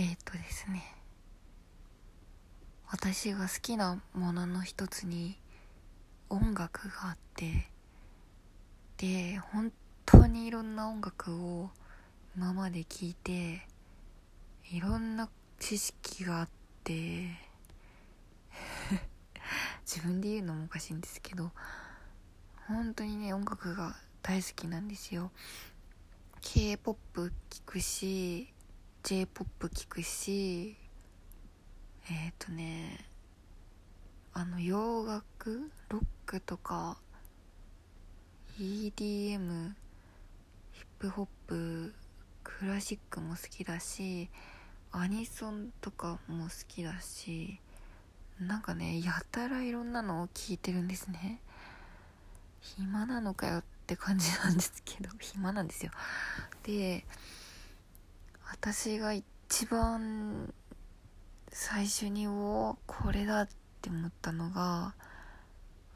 ですね、私が好きなものの一つに音楽があって、で本当にいろんな音楽を今まで聴いて、いろんな知識があって自分で言うのもおかしいんですけど、本当にね、音楽が大好きなんですよ。 K-POP 聴くし、 J-POP 聴くし、洋楽、ロックとか EDM、 ヒップホップ、クラシックも好きだし、アニソンとかも好きだし、なんかね、やたらいろんなのを聞いてるんですね。暇なのかよって感じなんですけど、暇なんですよ。で、私が一番最初にこれだって思ったのが、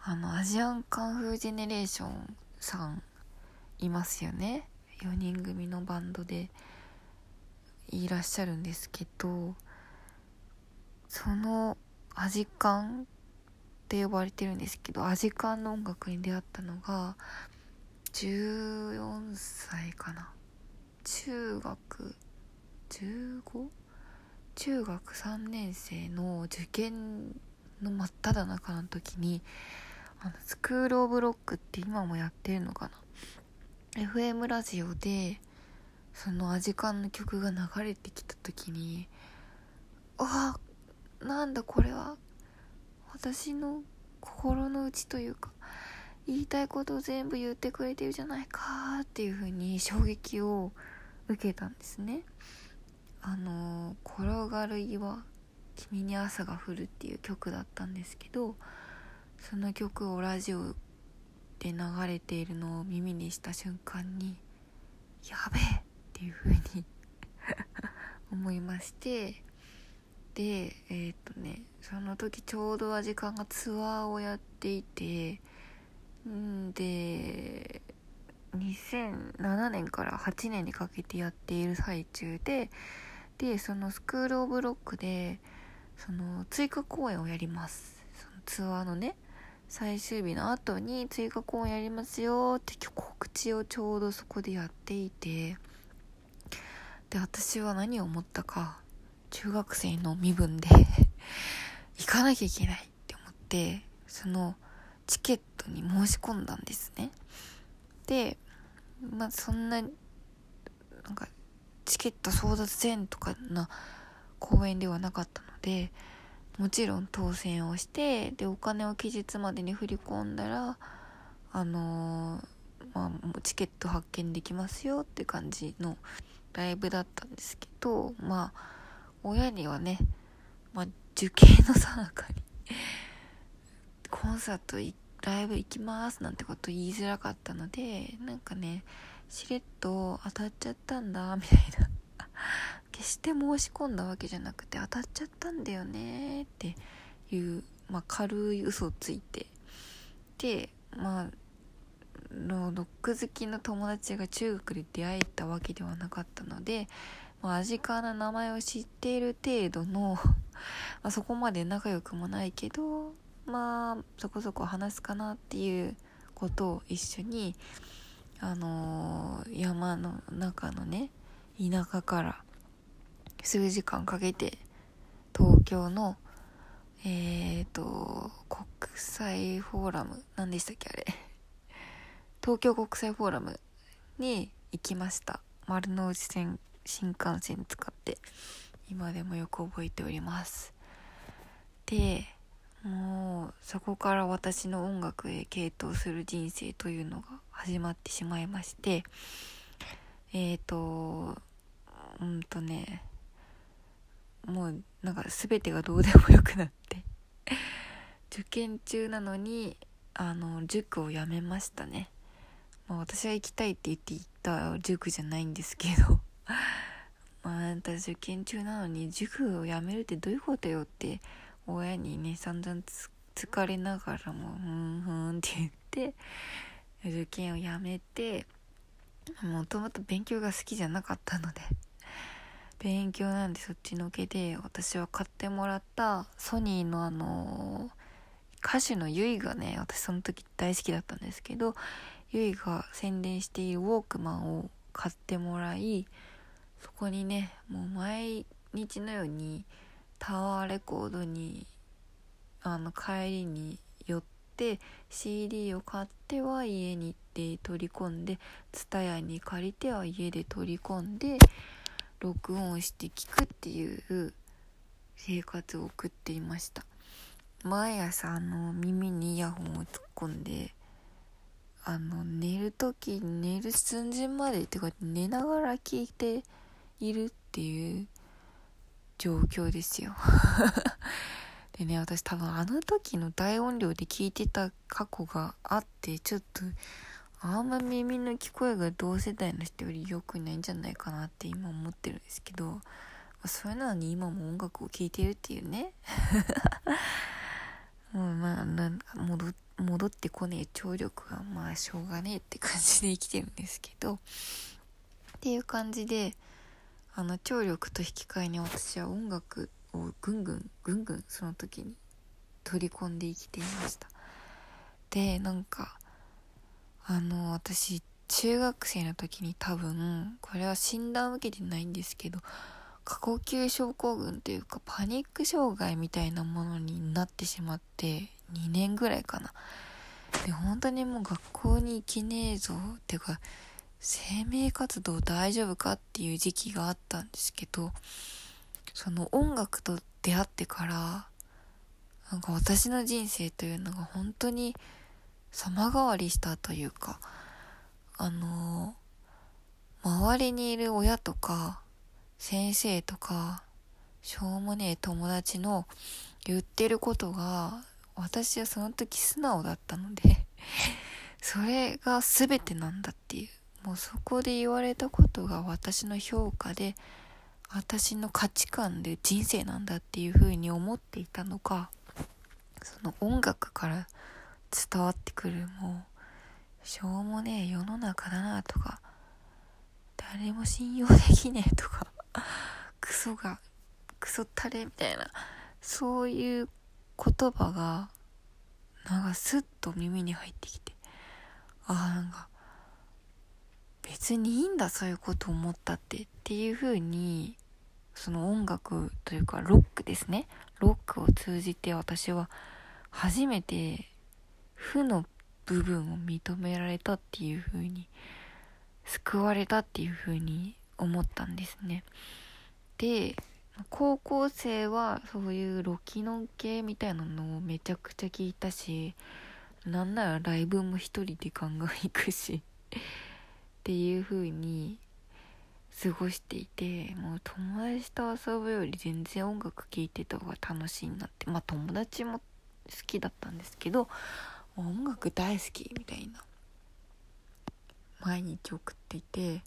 アジアンカンフージェネレーションさんいますよね。4人組のバンドでいらっしゃるんですけど、そのアジカンって呼ばれてるんですけど、アジカンの音楽に出会ったのが14歳かな、中学 15？ 中学3年生の受験の真っただ中の時に、スクールオブロックって今もやってるのかな、 FM ラジオでそのアジカンの曲が流れてきた時に、ああ、なんだこれは、私の心の内というか、言いたいことを全部言ってくれてるじゃないかっていう風に衝撃を受けたんですね。転がる岩、君に朝が降るっていう曲だったんですけど、その曲をラジオで流れているのを耳にした瞬間に、やべえっていう風に思いまして、で、その時ちょうどアジカンがツアーをやっていて、で2007年から8年にかけてやっている最中で、そのスクールオブロックでその追加公演をやります、そのツアーのね、最終日の後に追加公演やりますよって告知をちょうどそこでやっていて、で私は何を思ったか、中学生の身分で行かなきゃいけないって思って、そのチケットに申し込んだんですね。で、そんな、チケット争奪戦とかな公演ではなかったので、もちろん当選をして、でお金を期日までに振り込んだらチケット発券できますよって感じのライブだったんですけど、親にはね、受験のさなかにコンサートライブ行きますなんてこと言いづらかったので、しれっと当たっちゃったんだみたいな決して申し込んだわけじゃなくて、当たっちゃったんだよねっていう、軽い嘘をついて、で、ロック好きの友達が中学で出会えたわけではなかったので、アジカンの名前を知っている程度のそこまで仲良くもないけど、そこそこ話すかなっていうことを一緒に、山の中のね、田舎から数時間かけて東京の国際フォーラム、何でしたっけあれ、東京国際フォーラムに行きました。丸の内線、新幹線使って、今でもよく覚えております。で、もうそこから私の音楽へ傾倒する人生というのが始まってしまいまして、もう全てがどうでもよくなって受験中なのに塾を辞めましたね。私は行きたいって言って行った塾じゃないんですけどあんた受験中なのに塾を辞めるってどういうことよって親にね、散々疲れながらもふんって言って受験をやめて、もともと勉強が好きじゃなかったので勉強なんでそっちのけで、私は買ってもらったソニーの歌手のユイがね、私その時大好きだったんですけど、ユイが宣伝しているウォークマンを買ってもらい、そこにね、もう毎日のようにタワーレコードに帰りに寄って CD を買っては家に行って取り込んで、TSUTAYAに借りては家で取り込んで録音して聴くっていう生活を送っていました。毎朝耳にイヤホンを突っ込んで、寝る寸前までってか寝ながら聴いているっていう状況ですよでね、私多分時の大音量で聴いてた過去があって、ちょっとあんま耳の聞こえが同世代の人より良くないんじゃないかなって今思ってるんですけど、それなのに今も音楽を聴いてるっていうね戻ってこねえ聴力がまあしょうがねえって感じで生きてるんですけど、っていう感じで聴力と引き換えに私は音楽をぐんぐんその時に取り込んで生きていました。で、なんか私中学生の時に多分これは診断を受けてないんですけど、過呼吸症候群というかパニック障害みたいなものになってしまって2年ぐらいかな。で、本当にもう学校に行けねえぞっていうか、生命活動大丈夫かっていう時期があったんですけど、その音楽と出会ってからなんか私の人生というのが本当に様変わりしたというか、周りにいる親とか先生とかしょうもねえ友達の言ってることが、私はその時素直だったのでそれが全てなんだっていう、もうそこで言われたことが私の評価で、私の価値観で人生なんだっていう風に思っていたのが、その音楽から伝わってくる、もうしょうもねえ世の中だなとか、誰も信用できねえとかクソタレみたいな、そういう言葉がなんかスッと耳に入ってきて、なんか別にいいんだそういうことを思ったっていう風に、その音楽というかロックですね、ロックを通じて私は初めて負の部分を認められたっていう風に、救われたっていう風に思ったんですね。で、高校生はそういうロキノン系みたいなのをめちゃくちゃ聞いたし、なんならライブも一人でガンガン行くしっていう風に過ごしていて、もう友達と遊ぶより全然音楽聴いてた方が楽しいなって、まあ友達も好きだったんですけど、音楽大好きみたいな毎日送っていて、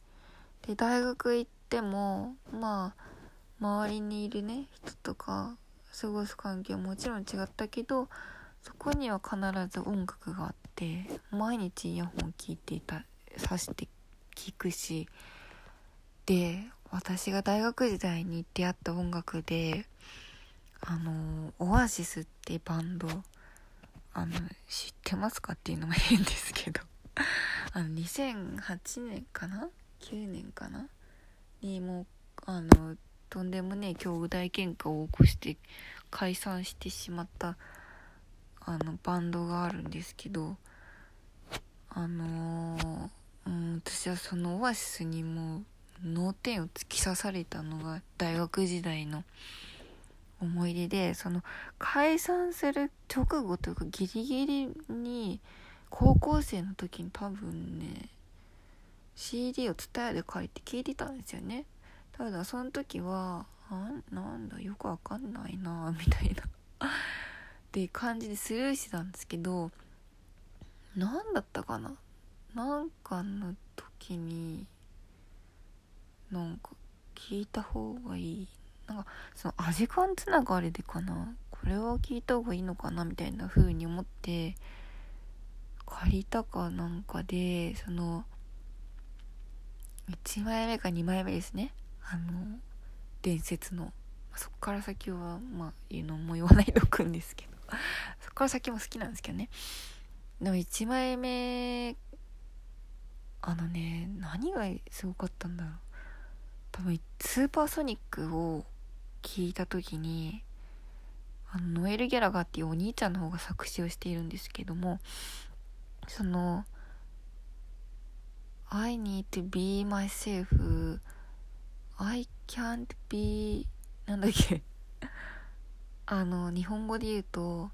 で大学行ってもまあ周りにいるね人とか過ごす環境はもちろん違ったけど、そこには必ず音楽があって、毎日イヤホンをさして聴くし、で私が大学時代に出会った音楽でオアシスってバンド知ってますかっていうのも変ですけど2008年かな9年かなにもうとんでもねえ兄弟喧嘩を起こして解散してしまったバンドがあるんですけど、私はそのオアシスにもう脳天を突き刺されたのが大学時代の思い出で、その解散する直後というかギリギリに、高校生の時に多分ね CD をTSUTAYAで借りて聴いてたんですよね。ただその時はなんだよくわかんないなみたいなって感じでスルーしてたんですけど、なんだったかな、なんかの時になんか聞いた方がいい、なんかそのアジカンつながりでかな、これは聞いた方がいいのかなみたいな風に思って借りたかなんかで、その1枚目か2枚目ですね、伝説の、そこから先はもう言わないでおくんですけどそこから先も好きなんですけどね。でも1枚目何がすごかったんだろう、多分スーパーソニックを聞いた時にノエル・ギャラガーっていうお兄ちゃんの方が作詞をしているんですけども、その I need to be myself I can't be なんだっけ日本語で言うと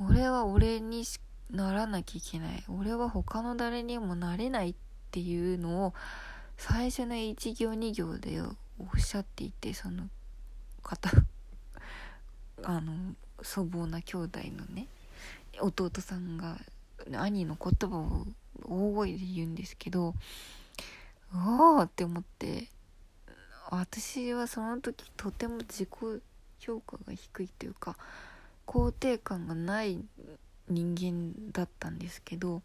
俺は俺にしならなきゃいけない俺は他の誰にもなれないっていうのを最初の1行2行でおっしゃっていて、その方粗暴な兄弟のね弟さんが兄の言葉を大声で言うんですけど、うわーって思って、私はその時とても自己評価が低いというか肯定感がない人間だったんですけど、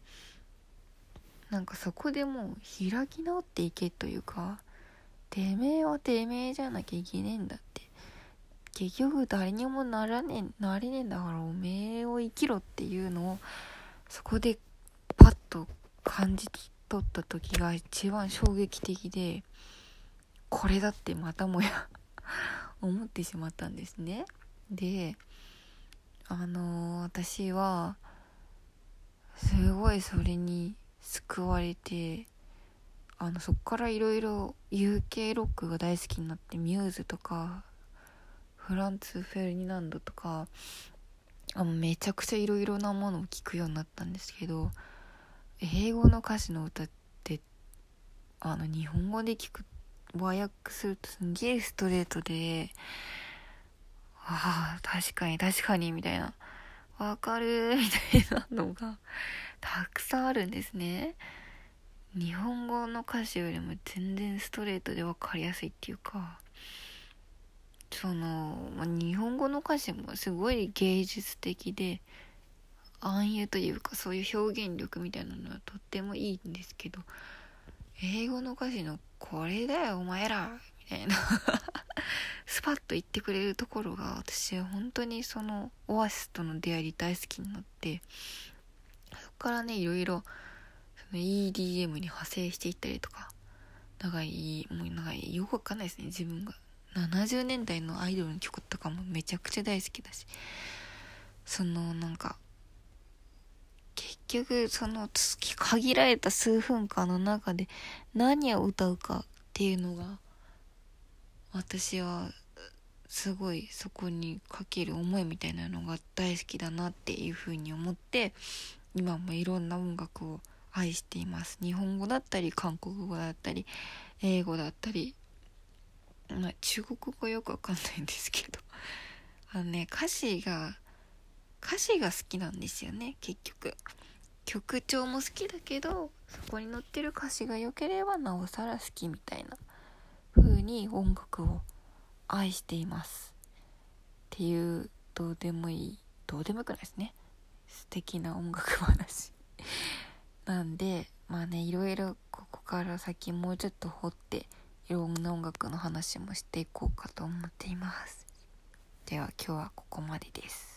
なんかそこでもう開き直っていけというか、てめえはてめえじゃなきゃいけねえんだって、結局誰にもなれねえんだからおめえを生きろっていうのをそこでパッと感じ取った時が一番衝撃的で、これだってまたもや思ってしまったんですね。で私はすごいそれに救われて、そこからいろいろ UK ロックが大好きになって、ミューズとかフランツ・フェルニナンドとかめちゃくちゃいろいろなものを聞くようになったんですけど、英語の歌詞の歌って日本語で聞く和訳するとすんげえストレートで、ああ確かに確かにみたいな、わかるみたいなのがたくさんあるんですね。日本語の歌詞よりも全然ストレートでわかりやすいっていうか、日本語の歌詞もすごい芸術的で暗喩というかそういう表現力みたいなのはとってもいいんですけど、英語の歌詞のこれだよお前らみたいなスパッと言ってくれるところが、私は本当にそのオアシスとの出会いで大好きになって、そこからねいろいろその EDM に派生していったりとか、よくわかんないですね自分が。70年代のアイドルの曲とかもめちゃくちゃ大好きだし、結局限られた数分間の中で何を歌うかっていうのが、私はすごいそこにかける思いみたいなのが大好きだなっていうふうに思って、今もいろんな音楽を愛しています。日本語だったり韓国語だったり英語だったり、中国語よくわかんないんですけど歌詞が好きなんですよね。結局曲調も好きだけど、そこに載ってる歌詞が良ければなおさら好きみたいな風に音楽を愛していますっていう、どうでもよくないですね、素敵な音楽話なんで、いろいろここから先もうちょっと掘っていろんな音楽の話もしていこうかと思っています。では今日はここまでです。